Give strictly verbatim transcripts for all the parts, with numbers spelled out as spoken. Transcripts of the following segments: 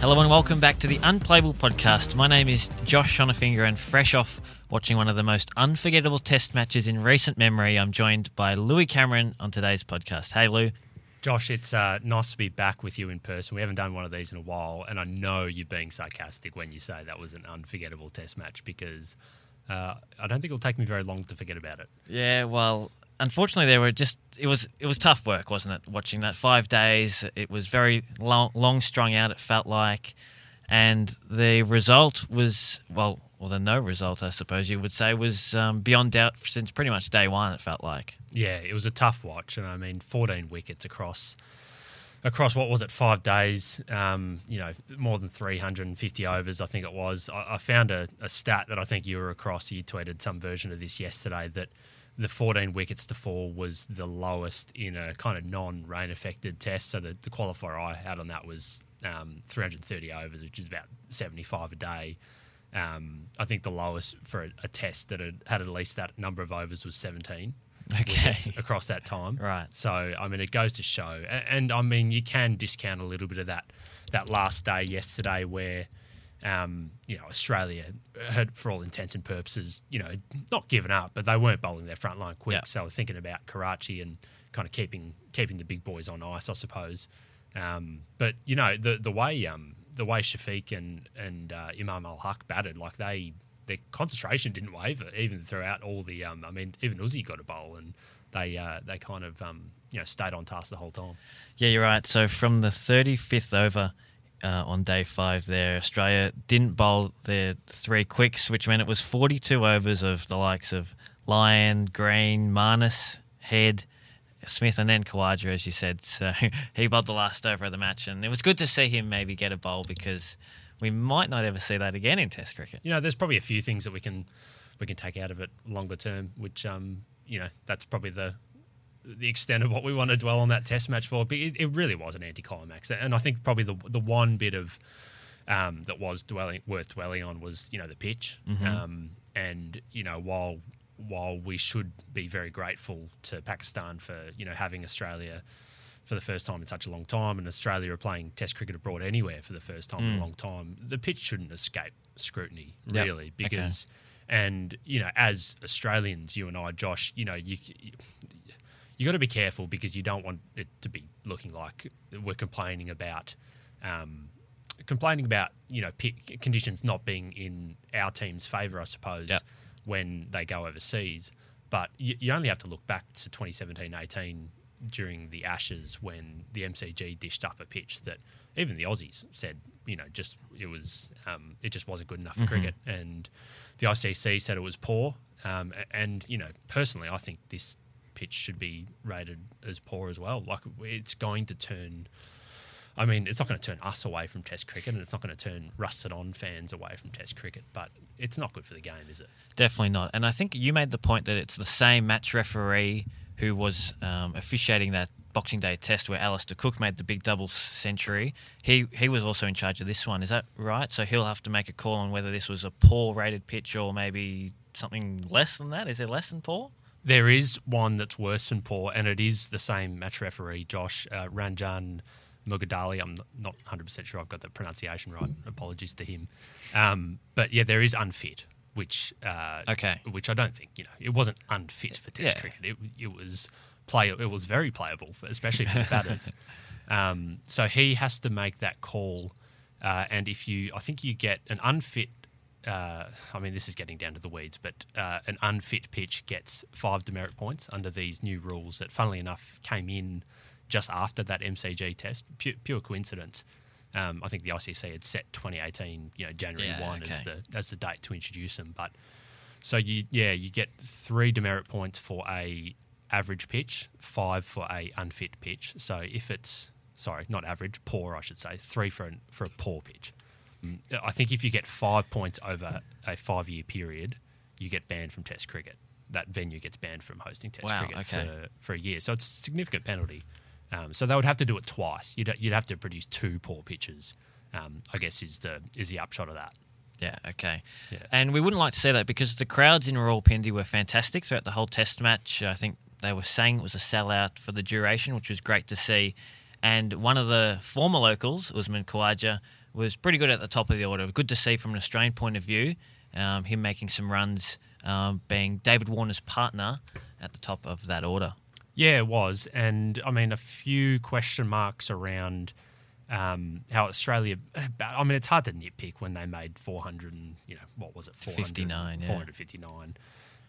Hello and welcome back to the Unplayable Podcast. My name is Josh Schonafinger, and fresh off watching one of the most unforgettable test matches in recent memory, I'm joined by Louis Cameron on today's podcast. Hey, Lou. Josh, it's uh, nice to be back with you in person. We haven't done one of these in a while, and I know you're being sarcastic when you say that was an unforgettable test match because uh, I don't think it'll take me very long to forget about it. Yeah, well... Unfortunately, there were just it was it was tough work, wasn't it? Watching that five days, it was very long, long strung out. It felt like, and the result was well, well, the no result, I suppose you would say, was um, beyond doubt since pretty much day one. It felt like, yeah, it was a tough watch, and I mean, fourteen wickets across across what was it, five days? Um, you know, more than three hundred fifty overs, I think it was. I, I found a, a stat that I think you were across. You tweeted some version of this yesterday that. The fourteen wickets to four was the lowest in a kind of non-rain-affected test. So the, the qualifier I had on that was um, three hundred thirty overs, which is about seventy-five a day. Um, I think the lowest for a, a test that had, had at least that number of overs was seventeen okay. across that time. Right. So, I mean, it goes to show. And, and, I mean, you can discount a little bit of that, that last day yesterday where... Um, you know, Australia had, for all intents and purposes, you know, not given up, but they weren't bowling their front line quick. Yeah. So we're thinking about Karachi and kind of keeping keeping the big boys on ice, I suppose. Um, but you know, the the way um, the way Shafiq and and uh, Imam Al-Haq batted, like they their concentration didn't waver even throughout all the. Um, I mean, even Uzi got a bowl and. They uh, they kind of um, you know stayed on task the whole time. Yeah, you're right. So from the thirty-fifth over. Uh, on day five there, Australia didn't bowl their three quicks, which meant it was forty-two overs of the likes of Lyon, Green, Marnus, Head, Smith, and then Khawaja, as you said. So he bowled the last over of the match, and it was good to see him maybe get a bowl because we might not ever see that again in Test cricket. You know, there's probably a few things that we can we can take out of it longer term, which, um, you know, that's probably the... the extent of what we want to dwell on that test match for, but it, it really was an anticlimax. And I think probably the the one bit of um, that was dwelling worth dwelling on was, you know, the pitch. Mm-hmm. Um, and, you know, while while we should be very grateful to Pakistan for, you know, having Australia for the first time in such a long time, and Australia are playing test cricket abroad anywhere for the first time mm. in a long time, the pitch shouldn't escape scrutiny, really, yep. because, okay. and, you know, as Australians, you and I, Josh, you know, you... you you got to be careful because you don't want it to be looking like we're complaining about, um, complaining about you know pick conditions not being in our team's favour, I suppose, yep. when they go overseas. But you, you only have to look back to twenty seventeen eighteen during the Ashes when the M C G dished up a pitch that even the Aussies said you know just it was um, it just wasn't good enough for mm-hmm. cricket, and the I C C said it was poor. Um, and you know personally, I think this. Pitch should be rated as poor as well. Like it's going to turn, I mean, it's not going to turn us away from Test cricket, and it's not going to turn rusted on fans away from Test cricket. But it's not good for the game, is it? Definitely not. And I think you made the point that it's the same match referee who was um, officiating that Boxing Day Test where Alistair Cook made the big double century. He he was also in charge of this one. Is that right? So he'll have to make a call on whether this was a poor rated pitch or maybe something less than that. Is it less than poor? There is one that's worse than poor, and it is the same match referee, Josh, uh, Ranjan Mugadali. I'm not one hundred percent sure I've got the pronunciation right. Apologies to him. Um, but, yeah, there is unfit, which uh, okay. which I don't think, you know, it wasn't unfit for Test yeah. cricket. It, it was play. It was very playable, for, especially for the batters. Um, so he has to make that call, uh, and if you, I think you get an unfit, Uh, I mean, this is getting down to the weeds, but uh, an unfit pitch gets five demerit points under these new rules that, funnily enough, came in just after that M C G test. Pure, pure coincidence. Um, I think the I C C had set twenty eighteen, you know, January yeah, first okay. as the as the date to introduce them. But So, you yeah, you get three demerit points for a average pitch, five for a unfit pitch. So if it's, sorry, not average, poor, I should say, three for, an, for a poor pitch. Mm. I think if you get five points over a five-year period, you get banned from Test cricket. That venue gets banned from hosting Test wow, cricket okay. for, for a year. So it's a significant penalty. Um, so they would have to do it twice. You'd, you'd have to produce two poor pitches, um, I guess, is the is the upshot of that. Yeah, okay. Yeah. And we wouldn't like to say that because the crowds in Royal Pindi were fantastic throughout the whole Test match. I think they were saying it was a sellout for the duration, which was great to see. And one of the former locals, Usman Khawaja, was pretty good at the top of the order. Good to see from an Australian point of view, um, him making some runs, um, being David Warner's partner at the top of that order. Yeah, it was. And, I mean, a few question marks around um, how Australia – I mean, it's hard to nitpick when they made four hundred and, you know, what was it? four hundred, fifty-nine, yeah. four hundred fifty-nine.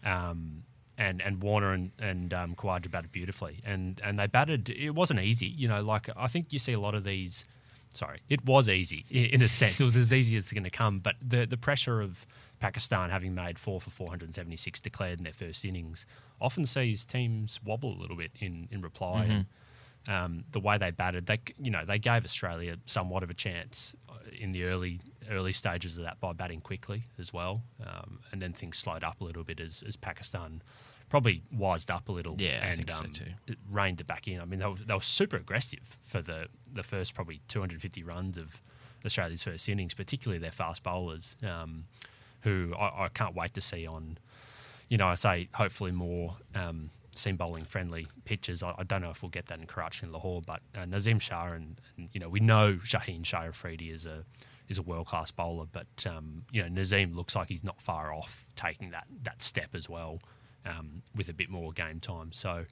Um, and, and Warner and, and um, Khawaja batted beautifully. And, and they batted – it wasn't easy. You know, like I think you see a lot of these – sorry, it was easy in a sense. It was as easy as it's going to come. But the, the pressure of Pakistan having made four for four hundred seventy-six declared in their first innings – often sees teams wobble a little bit in, in reply. Mm-hmm. And, um, the way they batted, they you know they gave Australia somewhat of a chance in the early early stages of that by batting quickly as well, um, and then things slowed up a little bit as, as Pakistan probably wised up a little. Yeah, and I think um, so too. It reined it back in. I mean, they were, they were super aggressive for the, the first probably two hundred fifty runs of Australia's first innings, particularly their fast bowlers, um, who I, I can't wait to see on. You know, I say hopefully more um, seam bowling friendly pitches. I, I don't know if we'll get that in Karachi and Lahore, but uh, Nazim Shah and, and you know we know Shaheen Shah Afridi is a is a world class bowler, but um, you know Nazim looks like he's not far off taking that that step as well um, with a bit more game time. So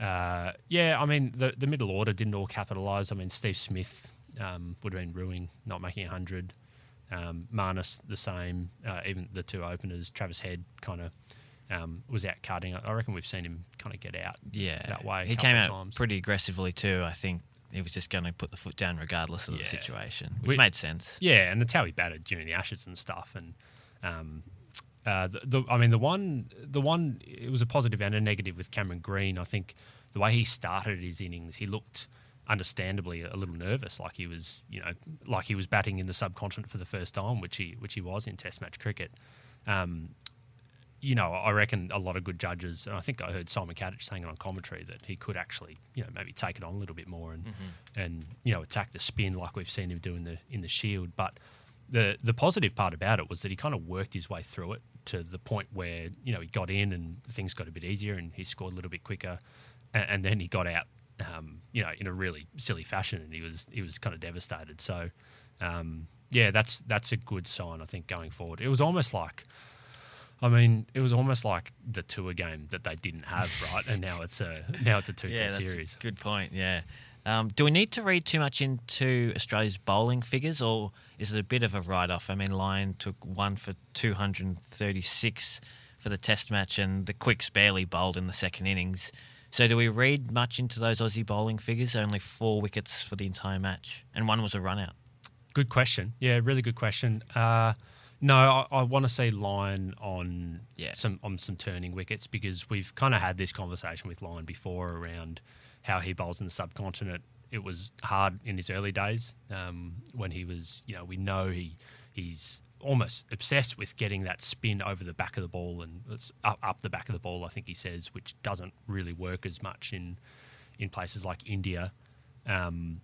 uh, yeah, I mean the the middle order didn't all capitalise. I mean Steve Smith um, would have been ruining not making a hundred. Um, Marnus the same. Uh, even the two openers, Travis Head kind of. Um, was out cutting. I reckon we've seen him kind of get out yeah. that way. He came out times. pretty aggressively too. I think he was just going to put the foot down regardless of yeah. the situation, which we, made sense. Yeah, and that's how he batted during the Ashes and stuff. And um, uh, the, the, I mean, the one, the one, it was a positive and a negative with Cameron Green. I think the way he started his innings, he looked understandably a little nervous, like he was, you know, like he was batting in the subcontinent for the first time, which he which he was in Test match cricket. Um, You know, I reckon a lot of good judges, and I think I heard Simon Caddick saying it on commentary that he could actually, you know, maybe take it on a little bit more and, mm-hmm. and you know, attack the spin like we've seen him do in the in the Shield. But the the positive part about it was that he kind of worked his way through it to the point where, you know, he got in and things got a bit easier and he scored a little bit quicker, and, and then he got out, um, you know, in a really silly fashion, and he was he was kind of devastated. So, um, yeah, that's that's a good sign I think going forward. It was almost like. I mean, it was almost like the tour game that they didn't have, right? And now it's a now it's a two-test yeah, series. A good point. Yeah. Um, do we need to read too much into Australia's bowling figures, or is it a bit of a write-off? I mean, Lyon took one for two hundred and thirty-six for the Test match, and the quicks barely bowled in the second innings. So, do we read much into those Aussie bowling figures? Only four wickets for the entire match, and one was a run-out. Good question. Yeah, really good question. Uh, No, I, I want to see Lyon on yeah. some on some turning wickets because we've kind of had this conversation with Lyon before around how he bowls in the subcontinent. It was hard in his early days um, when he was, you know, we know he he's almost obsessed with getting that spin over the back of the ball and it's up, up the back of the ball, I think he says, which doesn't really work as much in in places like India. Um,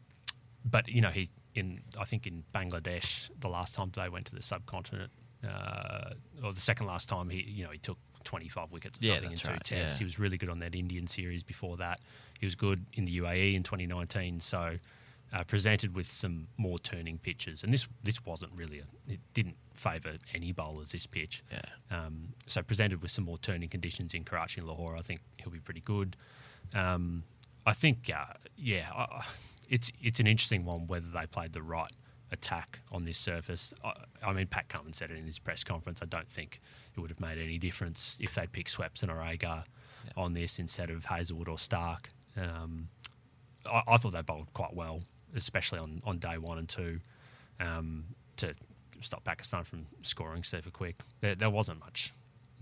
but, you know, he... In I think in Bangladesh, the last time they went to the subcontinent, uh, or the second last time, he you know he took twenty-five wickets or yeah, something in two right. tests. Yeah. He was really good on that Indian series before that. He was good in the U A E in twenty nineteen. So uh, presented with some more turning pitches, and this this wasn't really a, it didn't favour any bowlers this pitch. Yeah. Um, so presented with some more turning conditions in Karachi and Lahore, I think he'll be pretty good. Um, I think uh, yeah. I, It's it's an interesting one whether they played the right attack on this surface. I, I mean, Pat Cummins said it in his press conference. I don't think it would have made any difference if they'd picked Swepson or Agar yeah. on this instead of Hazelwood or Stark. Um, I, I thought they bowled quite well, especially on, on day one and two, um, to stop Pakistan from scoring super quick. There, there wasn't much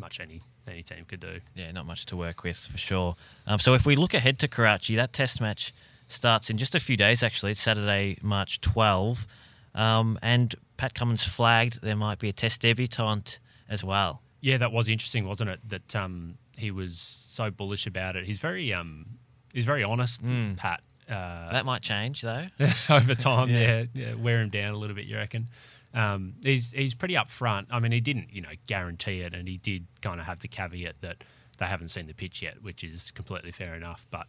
much any any team could do. Yeah, not much to work with for sure. Um, so if we look ahead to Karachi, that test match starts in just a few days actually. It's Saturday, March twelfth. Um, and Pat Cummins flagged there might be a test debutant as well. Yeah, that was interesting, wasn't it? That um, he was so bullish about it. He's very um, he's very honest, mm. Pat. Uh, that might change though over time. yeah. Yeah, yeah, wear him down a little bit. You reckon? Um, he's he's pretty upfront. I mean, he didn't you know guarantee it, and he did kind of have the caveat that they haven't seen the pitch yet, which is completely fair enough. But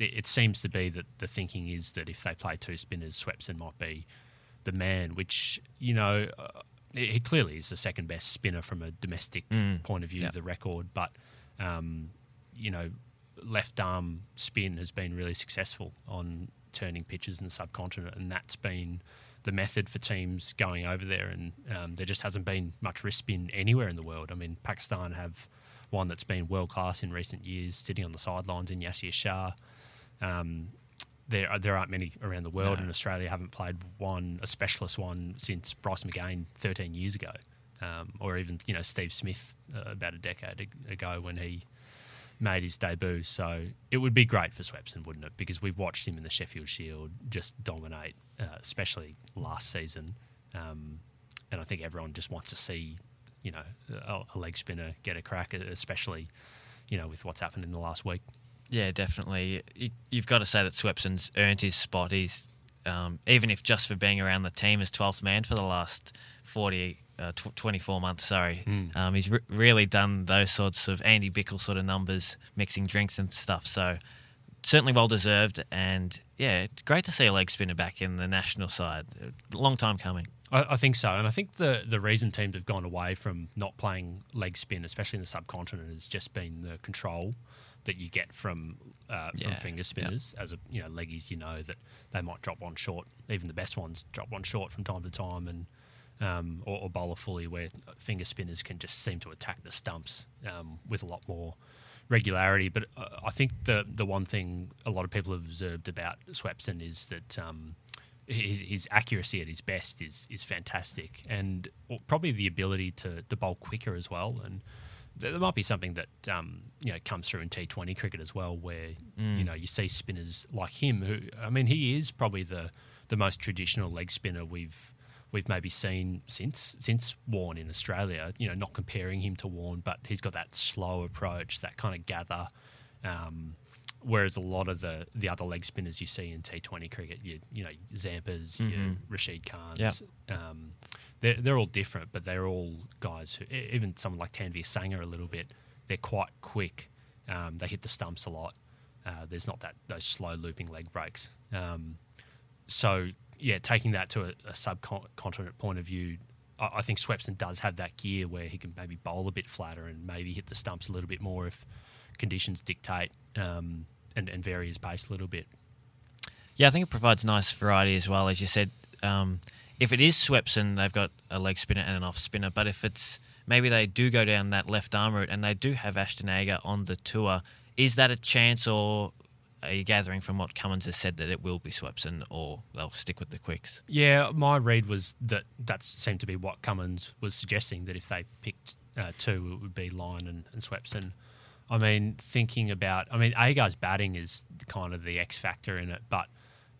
it, it seems to be that the thinking is that if they play two spinners, Swepson might be the man. Which you know, uh, he clearly is the second best spinner from a domestic mm. point of view, yep. the record. But um, you know. left arm spin has been really successful on turning pitches in the subcontinent, and that's been the method for teams going over there, and um, there just hasn't been much wrist spin anywhere in the world. I mean, Pakistan have one that's been world-class in recent years, sitting on the sidelines in Yasir Shah. Um, there, are, there aren't many around the world, no. and Australia haven't played one, a specialist one, since Bryce McGain thirteen years ago, um, or even, you know, Steve Smith uh, about a decade ago when he... made his debut. So it would be great for Swepson, wouldn't it? Because we've watched him in the Sheffield Shield just dominate, uh, especially last season. Um, and I think everyone just wants to see, you know, a, a leg spinner get a crack, especially, you know, with what's happened in the last week. Yeah, definitely. You, you've got to say that Swepson's earned his spot. He's, um, even if just for being around the team as twelfth man for the last forty, Uh, tw- twenty-four months, sorry. Mm. Um, he's re- really done those sorts of Andy Bickle sort of numbers, mixing drinks and stuff. So certainly well-deserved, and, yeah, great to see a leg spinner back in the national side. Long time coming. I, I think so, and I think the, the reason teams have gone away from not playing leg spin, especially in the subcontinent, has just been the control that you get from uh, from yeah. finger spinners. Yep. As a you know, leggies, you know that they might drop one short. Even the best ones drop one short from time to time, and Um, or, or bowler fully, where finger spinners can just seem to attack the stumps um, with a lot more regularity. But uh, I think the the one thing a lot of people have observed about Swepson is that um, his, his accuracy at his best is is fantastic, and probably the ability to, to bowl quicker as well. And there might be something that um, you know comes through in T twenty cricket as well, where mm. you know you see spinners like him. Who I mean, he is probably the the most traditional leg spinner we've. We've maybe seen since since Warne in Australia, you know, not comparing him to Warne, but he's got that slow approach, that kind of gather. Um, whereas a lot of the, the other leg spinners you see in T twenty cricket, you, you know, Zampa's, mm-hmm. your Rashid Khan's, yep. um, they're, they're all different, but they're all guys who, even someone like Tanveer Sangha a little bit, they're quite quick. Um, they hit the stumps a lot. Uh, there's not that those slow looping leg breaks. Um, so... Yeah, taking that to a, a subcontinent point of view, I, I think Swepson does have that gear where he can maybe bowl a bit flatter and maybe hit the stumps a little bit more if conditions dictate um, and, and vary his pace a little bit. Yeah, I think it provides nice variety as well. As you said, um, if it is Swepson, they've got a leg spinner and an off spinner, but if it's maybe they do go down that left arm route and they do have Ashton Agar on the tour, is that a chance, or... are you gathering from what Cummins has said that it will be Swepson, or they'll stick with the quicks? Yeah, my read was that that seemed to be what Cummins was suggesting, that if they picked uh, two, it would be Lyon and, and Swepson. I mean, thinking about... I mean, Agar's batting is kind of the X factor in it, but,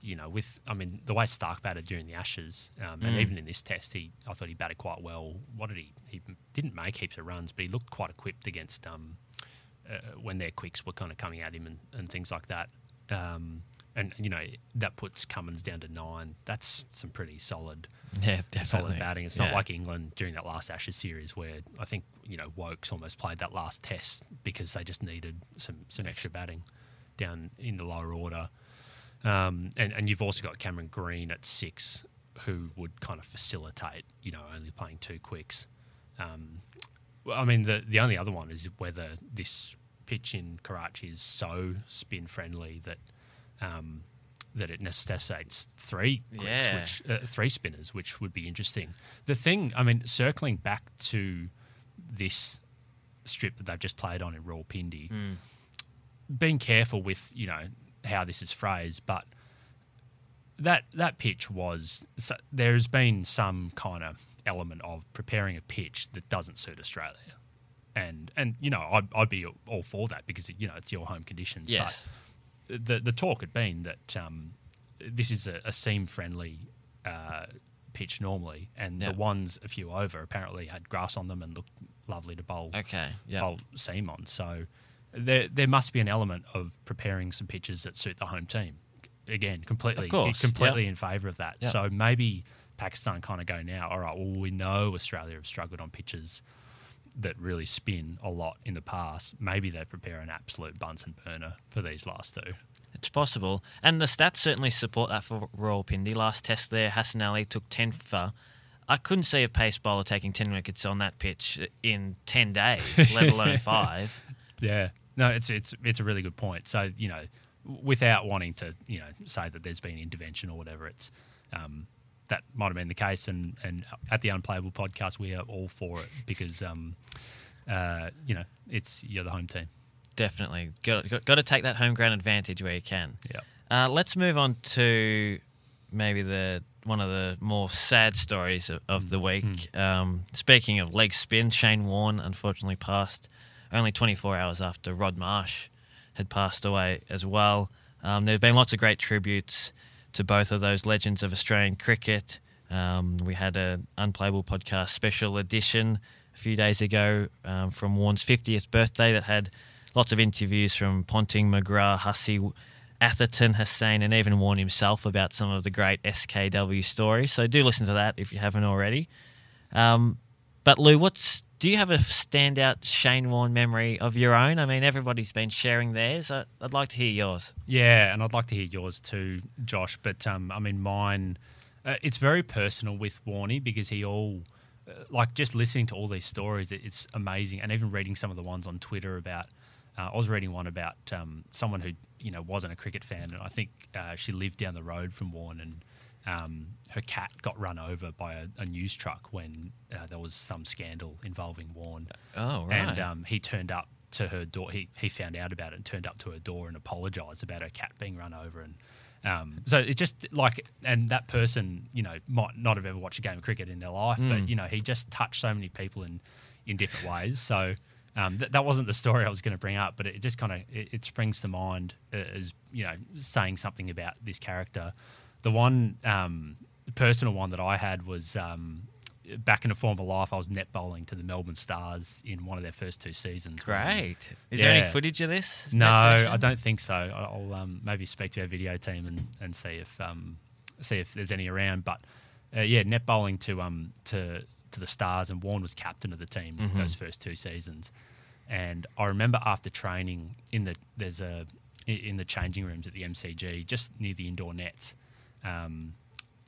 you know, with... I mean, the way Stark batted during the Ashes, um, mm. and even in this test, he I thought he batted quite well. What did he... He didn't make heaps of runs, but he looked quite equipped against... Um, Uh, when their quicks were kind of coming at him and, and things like that. Um, and, you know, that puts Cummins down to nine. That's some pretty solid yeah, solid batting. It's yeah. not like England during that last Ashes series where I think, you know, Wokes almost played that last test because they just needed some, some extra batting down in the lower order. Um, and, and you've also got Cameron Green at six, who would kind of facilitate, you know, only playing two quicks. Um I mean, the the only other one is whether this pitch in Karachi is so spin friendly that um, that it necessitates three quicks, yeah. which, uh, three spinners, which would be interesting. The thing, I mean, circling back to this strip that they've just played on in Rawalpindi, mm. being careful with you know how this is phrased, but that that pitch was so there has been some kind of element of preparing a pitch that doesn't suit Australia. and and you know I'd, I'd be all for that because you know it's your home conditions. Yes. But the the talk had been that um, this is a, a seam friendly uh, pitch normally, and yep. the ones a few over apparently had grass on them and looked lovely to bowl. Okay. Yep. Bowl seam on. So there there must be an element of preparing some pitches that suit the home team. Again, completely, of course. completely yep. in favour of that. Yep. So maybe Pakistan kind of go now, all right, well, we know Australia have struggled on pitches that really spin a lot in the past. Maybe they prepare an absolute Bunsen burner for these last two. It's possible. And the stats certainly support that for Royal Pindi. Last test there, Hassan Ali took ten for. I couldn't see a pace bowler taking ten wickets on that pitch in ten days, let alone five. Yeah. No, it's it's it's a really good point. So, you know, without wanting to, you know, say that there's been intervention or whatever, it's um, that might have been the case. And, and at the Unplayable Podcast, we are all for it because, um, uh, you know, it's you're the home team. Definitely. Got, got, got to take that home ground advantage where you can. Yeah. Uh, let's move on to maybe the one of the more sad stories of, of the week. Mm. Um, speaking of leg spin, Shane Warne unfortunately passed only twenty-four hours after Rod Marsh had passed away as well. Um, there have been lots of great tributes to both of those legends of Australian cricket. Um, we had an Unplayable Podcast special edition a few days ago um, from Warne's fiftieth birthday that had lots of interviews from Ponting, McGrath, Hussey, Atherton, Hussain, and even Warne himself about some of the great S K W stories. So do listen to that if you haven't already. Um, but Lou, what's do you have a standout Shane Warne memory of your own? I mean, everybody's been sharing theirs. I, I'd like to hear yours. Yeah, and I'd like to hear yours too, Josh. But, um, I mean, mine, uh, it's very personal with Warne because he all, uh, like just listening to all these stories, it, it's amazing. And even reading some of the ones on Twitter about, uh, I was reading one about um, someone who, you know, wasn't a cricket fan. And I think uh, she lived down the road from Warne and Um, her cat got run over by a, a news truck when uh, there was some scandal involving Warne. Oh, right. And um, he turned up to her door. He he found out about it and turned up to her door and apologised about her cat being run over. And um, so it just like, and that person, you know, might not have ever watched a game of cricket in their life, mm. but, you know, he just touched so many people in, in different ways. So um, th- that wasn't the story I was going to bring up, but it just kind of, it, it springs to mind as, you know, saying something about this character. The one um, personal one that I had was um, back in a former life, I was net bowling to the Melbourne Stars in one of their first two seasons. Great. Is yeah. there any footage of this? No, I don't think so. I'll um, maybe speak to our video team and, and see if um, see if there's any around. But uh, yeah, net bowling to um to to the Stars, and Warne was captain of the team mm-hmm. those first two seasons. And I remember after training in the there's a in the changing rooms at the M C G, just near the indoor nets. Um,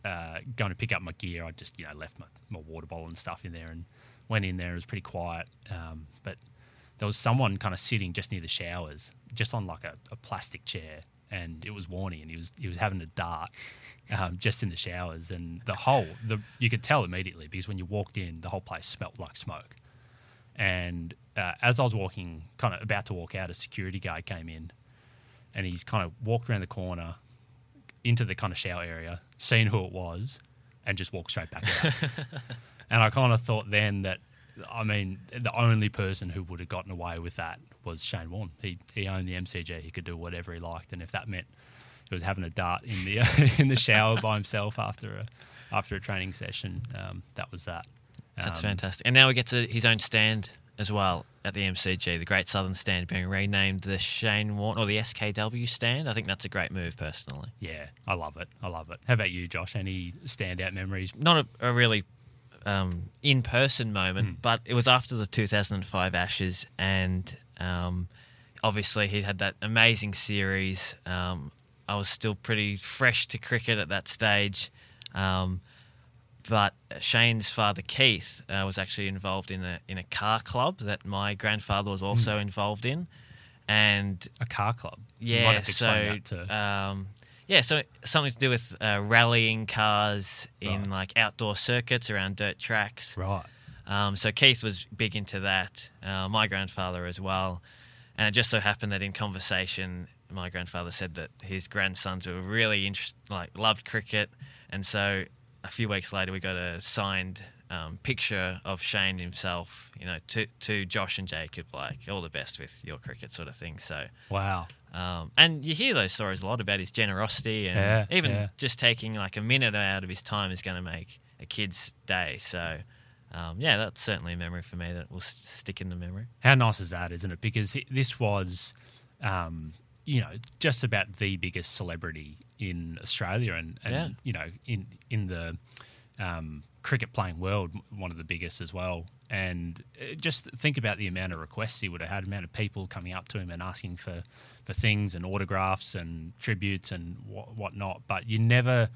uh, going to pick up my gear. I just, you know, left my, my water bottle and stuff in there and went in there. It was pretty quiet. Um, but there was someone kind of sitting just near the showers, just on like a, a plastic chair. And it was Warne and he was, he was having a dart, um, just in the showers. And the whole, the, you could tell immediately because when you walked in, the whole place smelled like smoke. And, uh, as I was walking, kind of about to walk out, a security guard came in and he's kind of walked around the corner into the kind of shower area, seen who it was, and just walked straight back out. And I kind of thought then that, I mean, the only person who would have gotten away with that was Shane Warne. He he owned the M C G. He could do whatever he liked, and if that meant he was having a dart in the in the shower by himself after a after a training session, um, that was that. Um, That's fantastic. And now we get to his own stand as well at the M C G, the Great Southern Stand being renamed the Shane Warne or the S K W Stand. I think that's a great move personally. Yeah, I love it. I love it. How about you, Josh? Any standout memories? Not a, a really um, in-person moment, mm. but it was after the two thousand five Ashes and um, obviously he had that amazing series. Um, I was still pretty fresh to cricket at that stage. Um But Shane's father, Keith, uh, was actually involved in a in a car club that my grandfather was also mm. involved in, and a car club. Yeah, you might have to so explain that to... um, yeah, so something to do with uh, rallying cars in right. like outdoor circuits around dirt tracks. Right. Um, so Keith was big into that. Uh, my grandfather as well, and it just so happened that in conversation, my grandfather said that his grandsons were really inter- like loved cricket, and so. A few weeks later, we got a signed um, picture of Shane himself, you know, to to Josh and Jacob, like, all the best with your cricket sort of thing. So wow. Um, and you hear those stories a lot about his generosity, and yeah, even yeah. just taking like a minute out of his time is going to make a kid's day. So, um, yeah, that's certainly a memory for me that will st- stick in the memory. How nice is that, isn't it? Because this was, um, you know, just about the biggest celebrity in Australia and, and yeah. you know, in, in the um, cricket playing world, one of the biggest as well. And just think about the amount of requests he would have had, the amount of people coming up to him and asking for, for things and autographs and tributes and wh- whatnot. But you never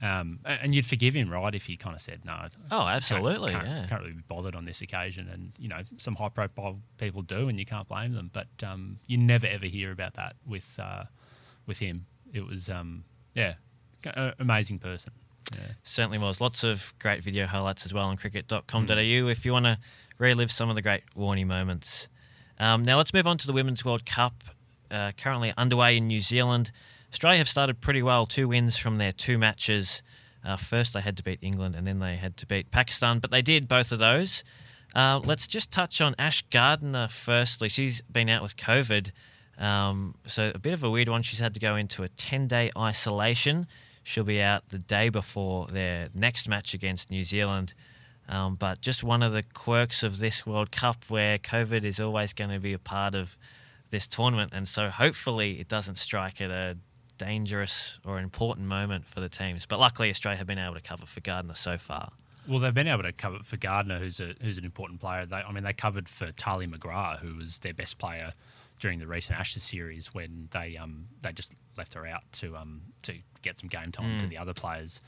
um, – and you'd forgive him, right, if he kind of said, no. Oh, absolutely, can't, can't, yeah. Can't really be bothered on this occasion. And, you know, some high-profile people do and you can't blame them. But um, you never, ever hear about that with uh, with him. It was, um, yeah, an amazing person. Yeah. Certainly was. Lots of great video highlights as well on cricket dot com dot a u mm. if you want to relive some of the great Warnie moments. Um, now let's move on to the Women's World Cup, uh, currently underway in New Zealand. Australia have started pretty well, two wins from their two matches. Uh, first they had to beat England and then they had to beat Pakistan, but they did both of those. Uh, let's just touch on Ash Gardner firstly. She's been out with COVID, um, so a bit of a weird one. She's had to go into a ten-day isolation. She'll be out the day before their next match against New Zealand. Um, but just one of the quirks of this World Cup where COVID is always going to be a part of this tournament. And so hopefully it doesn't strike at a dangerous or important moment for the teams. But luckily Australia have been able to cover for Gardner so far. Well, they've been able to cover for Gardner, who's a, who's an important player. They, I mean, they covered for Tali McGrath, who was their best player during the recent Ashes series when they um they just left her out to um to get some game time mm. to the other players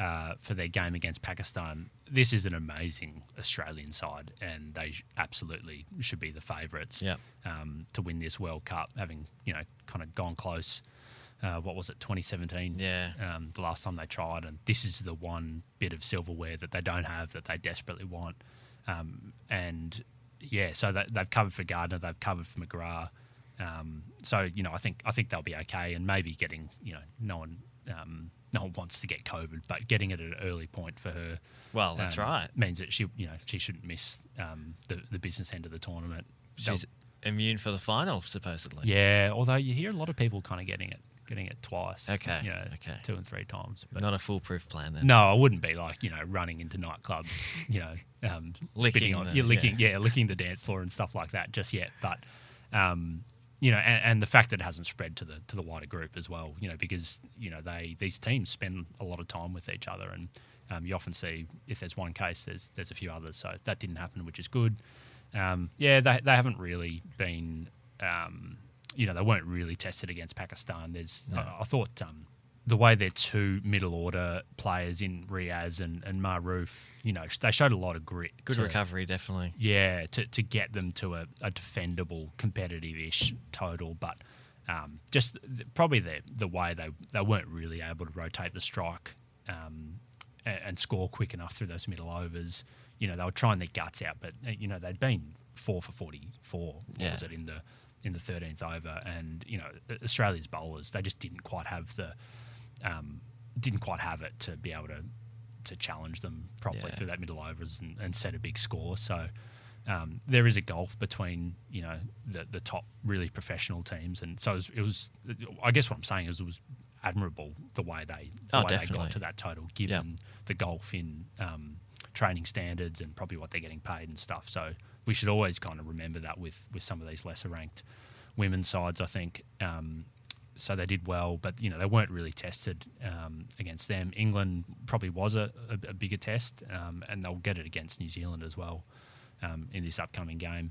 uh, for their game against Pakistan. This is an amazing Australian side, and they sh- absolutely should be the favourites yep. um, to win this World Cup, having, you know, kind of gone close. Uh, what was it, twenty seventeen? Yeah. Um, the last time they tried, and this is the one bit of silverware that they don't have that they desperately want. Um, and yeah, so they, they've covered for Gardner, they've covered for McGrath. Um, so you know, I think I think they'll be okay, and maybe getting, you know, no one um, no one wants to get COVID, but getting it at an early point for her. Well, that's um, right. Means that she you know she shouldn't miss um, the the business end of the tournament. She's they'll, immune for the final, supposedly. Yeah, although you hear a lot of people kind of getting it. Getting it twice, okay, you know, okay, two and three times. But not a foolproof plan then. No, I wouldn't be like, you know, running into nightclubs, you know, um, licking on, the, you're licking, yeah. yeah, licking the dance floor and stuff like that just yet. But, um, you know, and, and the fact that it hasn't spread to the to the wider group as well, you know, because you know they these teams spend a lot of time with each other, and um, you often see if there's one case, there's there's a few others. So that didn't happen, which is good. Um, yeah, they they haven't really been. Um, You know, they weren't really tested against Pakistan. There's, no. I, I thought um, the way their two middle-order players in Riaz and, and Maroof, you know, they showed a lot of grit. Good to, recovery, definitely. Yeah, to, to get them to a, a defendable, competitive-ish total. But um, just th- probably the, the way they, they weren't really able to rotate the strike um, and, and score quick enough through those middle overs. You know, they were trying their guts out, but, you know, they'd been four for forty-four, what yeah. was it, in the... in the thirteenth over, and you know Australia's bowlers, they just didn't quite have the, um, didn't quite have it to be able to, to challenge them properly yeah. through that middle overs and, and set a big score. So um, there is a gulf between you know the the top really professional teams, and so it was. It was I guess what I'm saying is it was admirable the way they the oh, way definitely. they got to that total, given yep. the gulf in um, training standards and probably what they're getting paid and stuff. So. We should always kind of remember that with, with some of these lesser-ranked women's sides, I think. Um, so they did well, but, you know, they weren't really tested um, against them. England probably was a, a, a bigger test, um, and they'll get it against New Zealand as well um, in this upcoming game.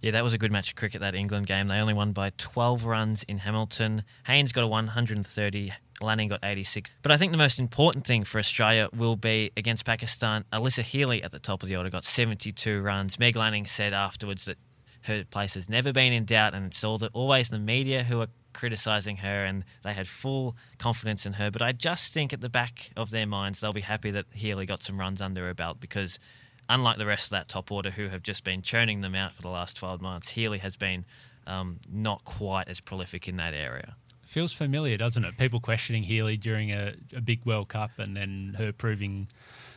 Yeah, that was a good match of cricket, that England game. They only won by twelve runs in Hamilton. Haynes got a one hundred thirty, Lanning got eighty-six. But I think the most important thing for Australia will be against Pakistan. Alyssa Healy at the top of the order got seventy-two runs. Meg Lanning said afterwards that her place has never been in doubt, and it's all the, always the media who are criticising her, and they had full confidence in her. But I just think at the back of their minds they'll be happy that Healy got some runs under her belt, because unlike the rest of that top order who have just been churning them out for the last twelve months, Healy has been um, not quite as prolific in that area. Feels familiar, doesn't it? People questioning Healy during a, a big World Cup, and then her proving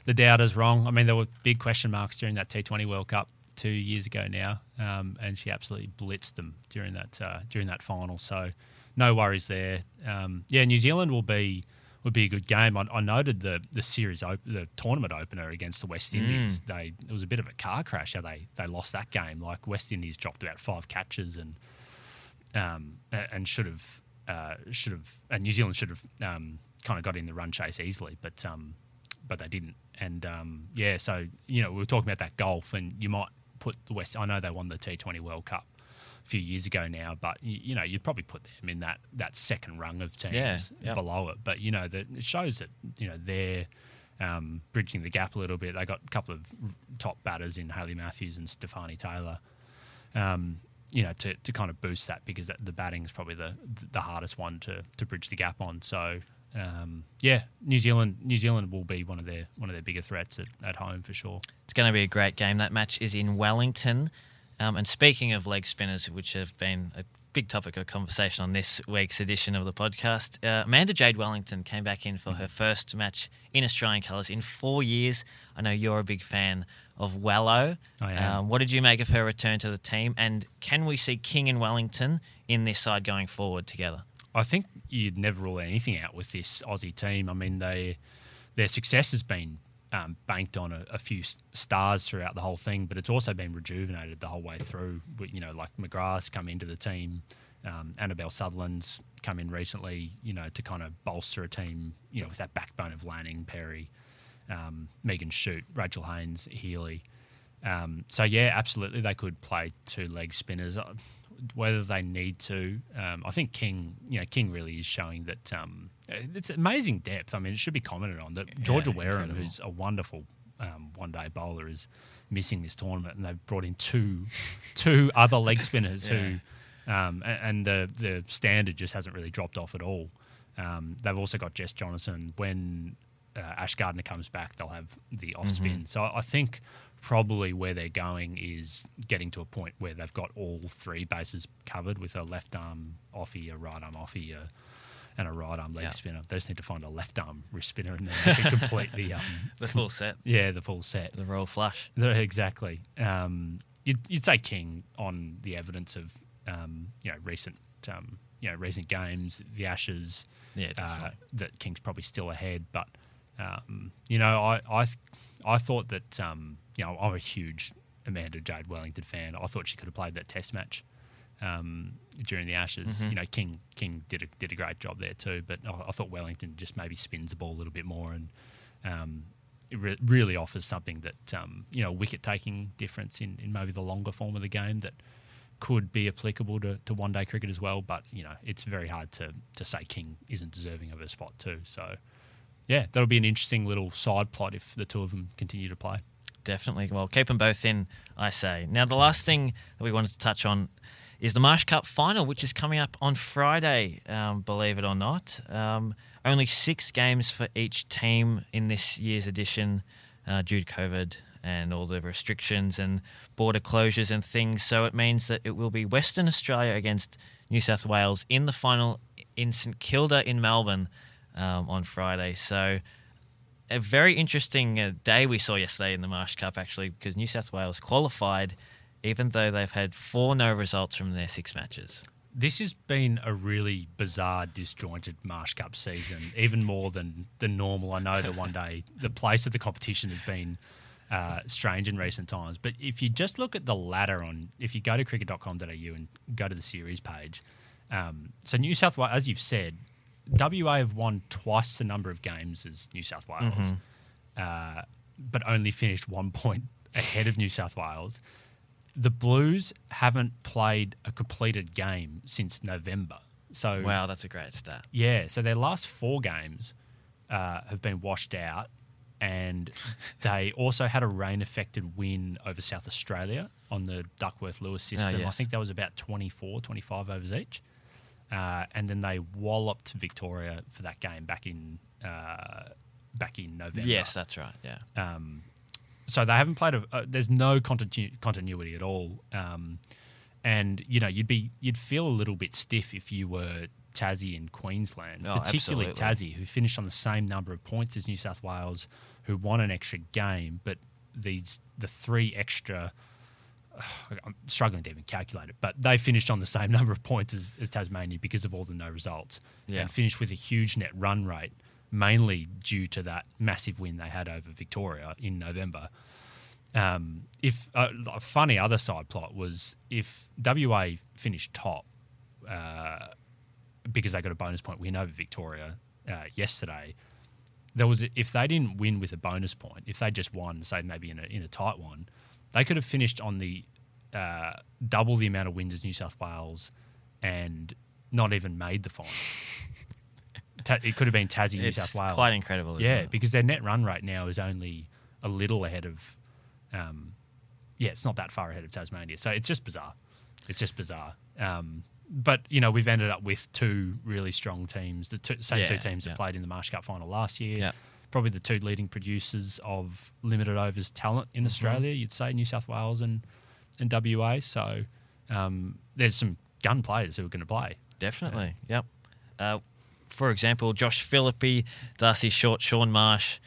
the doubters wrong. I mean, there were big question marks during that T twenty World Cup two years ago now, um, and she absolutely blitzed them during that uh, during that final. So no worries there. Um, yeah, New Zealand will be would be a good game. I, I noted the the series op- the tournament opener against the West Indies. Mm. They it was a bit of a car crash how they they lost that game. Like West Indies dropped about five catches and um and should have uh, should have and New Zealand should have um, kind of got in the run chase easily, but um but they didn't. And um yeah, so you know we were talking about that golf, and you might put the West. I know they won the T twenty World Cup a few years ago now, but you, you know you'd probably put them in that, that second rung of teams yeah, yep. below it. But you know that it shows that you know they're um, bridging the gap a little bit. They got a couple of top batters in Hayley Matthews and Stefani Taylor. Um, you know to, to kind of boost that, because that, the batting is probably the the hardest one to, to bridge the gap on. So. Um, yeah, New Zealand. New Zealand will be one of their one of their bigger threats at, at home for sure. It's going to be a great game. That match is in Wellington. Um, and speaking of leg spinners, which have been a big topic of conversation on this week's edition of the podcast, uh, Amanda Jade Wellington came back in for mm-hmm. her first match in Australian colours in four years. I know you're a big fan of Wello. I am. Um, what did you make of her return to the team? And can we see King and Wellington in this side going forward together? I think you'd never rule anything out with this Aussie team. I mean, they their success has been um, banked on a, a few stars throughout the whole thing, but it's also been rejuvenated the whole way through. You know, like McGrath's come into the team, um, Annabelle Sutherland's come in recently, you know, to kind of bolster a team, you know, with that backbone of Lanning, Perry, um, Megan Shute, Rachel Haynes, Healy. Um, so, yeah, absolutely, they could play two leg spinners. Whether they need to, um, I think King, you know, King really is showing that um, it's amazing depth. I mean, it should be commented on that Georgia yeah, Warren, incredible. who's a wonderful um, one-day bowler, is missing this tournament, and they've brought in two, two other leg spinners yeah. who, um, and, and the the standard just hasn't really dropped off at all. Um, they've also got Jess Jonathan. When uh, Ash Gardner comes back, they'll have the off spin. Mm-hmm. So I think. Probably where they're going is getting to a point where they've got all three bases covered with a left arm offie, a right arm offie, a, and a right arm leg yeah. spinner. They just need to find a left arm wrist spinner and then they can complete the um, the full set. Yeah, the full set, the royal flush. They're, exactly. Um, you'd, you'd say King on the evidence of um, you know recent um, you know recent games, the Ashes. Yeah, uh, that King's probably still ahead, but um, you know I I, I thought that. Um, You know, I'm a huge Amanda Jade Wellington fan. I thought she could have played that Test match um, during the Ashes. Mm-hmm. You know, King King did a, did a great job there too. But I, I thought Wellington just maybe spins the ball a little bit more, and um, it re- really offers something that um, you know, wicket taking difference in, in maybe the longer form of the game that could be applicable to, to one day cricket as well. But you know, it's very hard to to say King isn't deserving of a spot too. So yeah, that'll be an interesting little side plot if the two of them continue to play. Definitely. Well, keep them both in, I say. Now, the last thing that we wanted to touch on is the Marsh Cup final, which is coming up on Friday, um, believe it or not. Um, only six games for each team in this year's edition uh, due to COVID and all the restrictions and border closures and things. So it means that it will be Western Australia against New South Wales in the final in St Kilda in Melbourne um, on Friday. So... A very interesting uh, day we saw yesterday in the Marsh Cup, actually, because New South Wales qualified, even though they've had four no results from their six matches. This has been a really bizarre, disjointed Marsh Cup season, even more than, than normal. I know that one day the place of the competition has been uh, strange in recent times. But if you just look at the ladder on, if you go to cricket dot com dot a u and go to the series page, um, so New South Wales, as you've said, W A have won twice the number of games as New South Wales, mm-hmm. uh, but only finished one point ahead of New South Wales. The Blues haven't played a completed game since November. So wow, that's a great stat. Yeah, so their last four games uh, have been washed out, and they also had a rain-affected win over South Australia on the Duckworth-Lewis system. Oh, yes. I think that was about twenty-four, twenty-five overs each. Uh, and then they walloped Victoria for that game back in uh, back in November. Yes, that's right. Yeah. Um, so they haven't played. A, uh, there's no continu- continuity at all. Um, and you know, you'd be you'd feel a little bit stiff if you were Tassie and Queensland, oh, particularly absolutely. Tassie, who finished on the same number of points as New South Wales, who won an extra game, but these the three extra uh, – I'm struggling to even calculate it, but they finished on the same number of points as, as Tasmania because of all the no results, yeah. and finished with a huge net run rate, mainly due to that massive win they had over Victoria in November. Um, if uh, a funny other side plot was if W A finished top uh, because they got a bonus point win over Victoria uh, yesterday, there was if they didn't win with a bonus point, if they just won, say maybe in a in a tight one, they could have finished on the uh, double the amount of wins as New South Wales and not even made the final. Ta- it could have been Tassie, New South Wales. It's quite incredible. Yeah, isn't it? Because their net run rate now is only a little ahead of. Um, yeah, it's not that far ahead of Tasmania. So it's just bizarre. It's just bizarre. Um, but, you know, we've ended up with two really strong teams, the two, same yeah, two teams yeah. that played in the Marsh Cup final last year, yeah. probably the two leading producers of limited overs talent in mm-hmm. Australia, you'd say, New South Wales and, and W A. So um, there's some gun players who are going to play. Definitely, yeah. yep. Uh, for example, Josh Philippi, Darcy Short, Sean Marsh,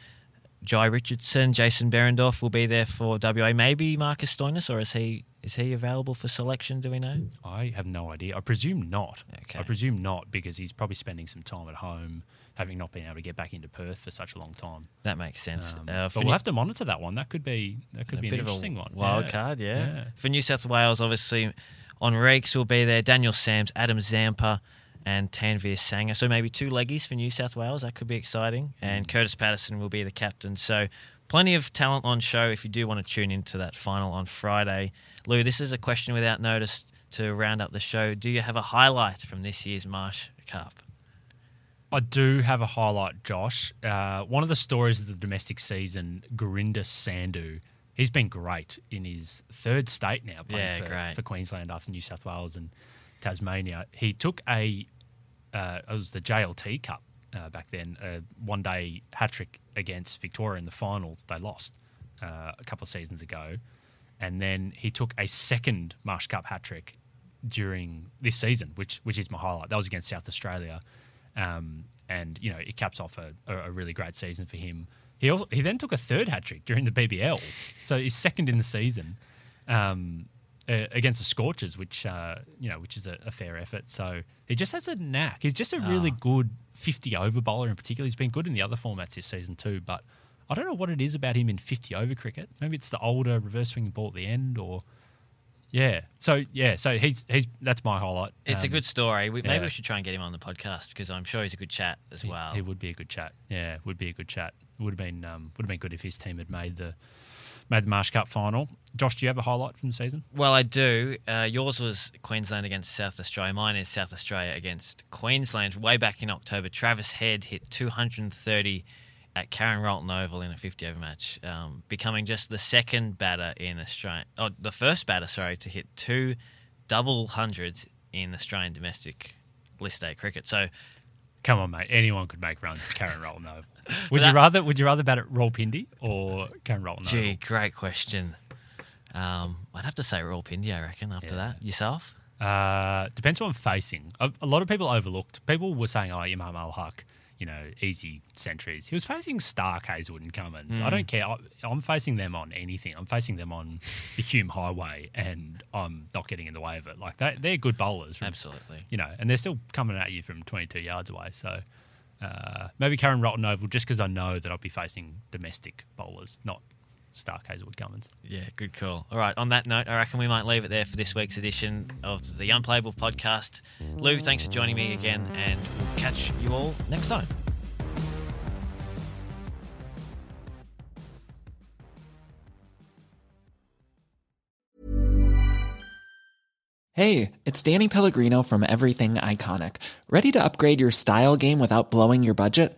Jai Richardson, Jason Berendorf will be there for W A. Maybe Marcus Stoinis, or is he is he available for selection? Do we know? I have no idea. I presume not. Okay. I presume not because he's probably spending some time at home, having not been able to get back into Perth for such a long time. That makes sense. Um, uh, but we'll have to monitor that one. That could be that could be an interesting one. Wild yeah. card, yeah. yeah. For New South Wales, obviously, Enriques will be there. Daniel Sams, Adam Zampa, and Tanveer Sangha. So maybe two leggies for New South Wales. That could be exciting. And Curtis Patterson will be the captain. So plenty of talent on show if you do want to tune into that final on Friday. Lou, this is a question without notice to round up the show. Do you have a highlight from this year's Marsh Cup? I do have a highlight, Josh. Uh, one of the stories of the domestic season, Gurinder Sandhu. He's been great in his third state now playing yeah, for, for Queensland after New South Wales and Tasmania. He took a... Uh, it was the J L T Cup uh, back then, uh, one-day hat-trick against Victoria in the final. They lost uh, a couple of seasons ago. And then he took a second Marsh Cup hat-trick during this season, which which is my highlight. That was against South Australia. Um, and, you know, it caps off a, a really great season for him. He also, he then took a third hat-trick during the B B L. So he's second in the season um, uh, against the Scorchers, which, uh, you know, which is a, a fair effort. So... He just has a knack. He's just a really oh. good fifty-over bowler in particular. He's been good in the other formats this season too, but I don't know what it is about him in fifty-over cricket. Maybe it's the older reverse-swinging ball at the end or... Yeah. So, yeah. So, he's he's that's my highlight. It's um, a good story. We, yeah. Maybe we should try and get him on the podcast because I'm sure he's a good chat as he, well. He would be a good chat. Yeah, would be a good chat. It would have been, um, would have been good if his team had made the... Made the Marsh Cup final. Josh, do you have a highlight from the season? Well, I do. Uh, yours was Queensland against South Australia. Mine is South Australia against Queensland. Way back in October, Travis Head hit two hundred thirty at Karen Rolton Oval in a fifty-over match, um, becoming just the second batter in Australia... Oh, the first batter, sorry, to hit two double hundreds in Australian domestic list day cricket. So... Come on, mate. Anyone could make runs at Karen Rolton Oval. Would that, you rather Would you rather bat at Rawalpindi or Karen Rolton Oval? Gee, great question. Um, I'd have to say Rawalpindi, I reckon, after yeah. that. Yourself? Uh, depends on facing. A, a lot of people overlooked. People were saying, oh, Imam Al-Haq, you know, easy centuries. He was facing Stark, Hazelwood and Cummins. Mm. I don't care. I, I'm facing them on anything. I'm facing them on the Hume Highway and I'm not getting in the way of it. Like, they, they're good bowlers. From, Absolutely. You know, and they're still coming at you from twenty-two yards away. So uh, maybe Karen Rolton Oval just because I know that I'll be facing domestic bowlers, not Stark, Hazelwood, Cummins. Yeah, good call. All right, on that note, I reckon we might leave it there for this week's edition of the Unplayable Podcast. Lou, thanks for joining me again, and we'll catch you all next time. Hey, it's Danny Pellegrino from Everything Iconic. Ready to upgrade your style game without blowing your budget?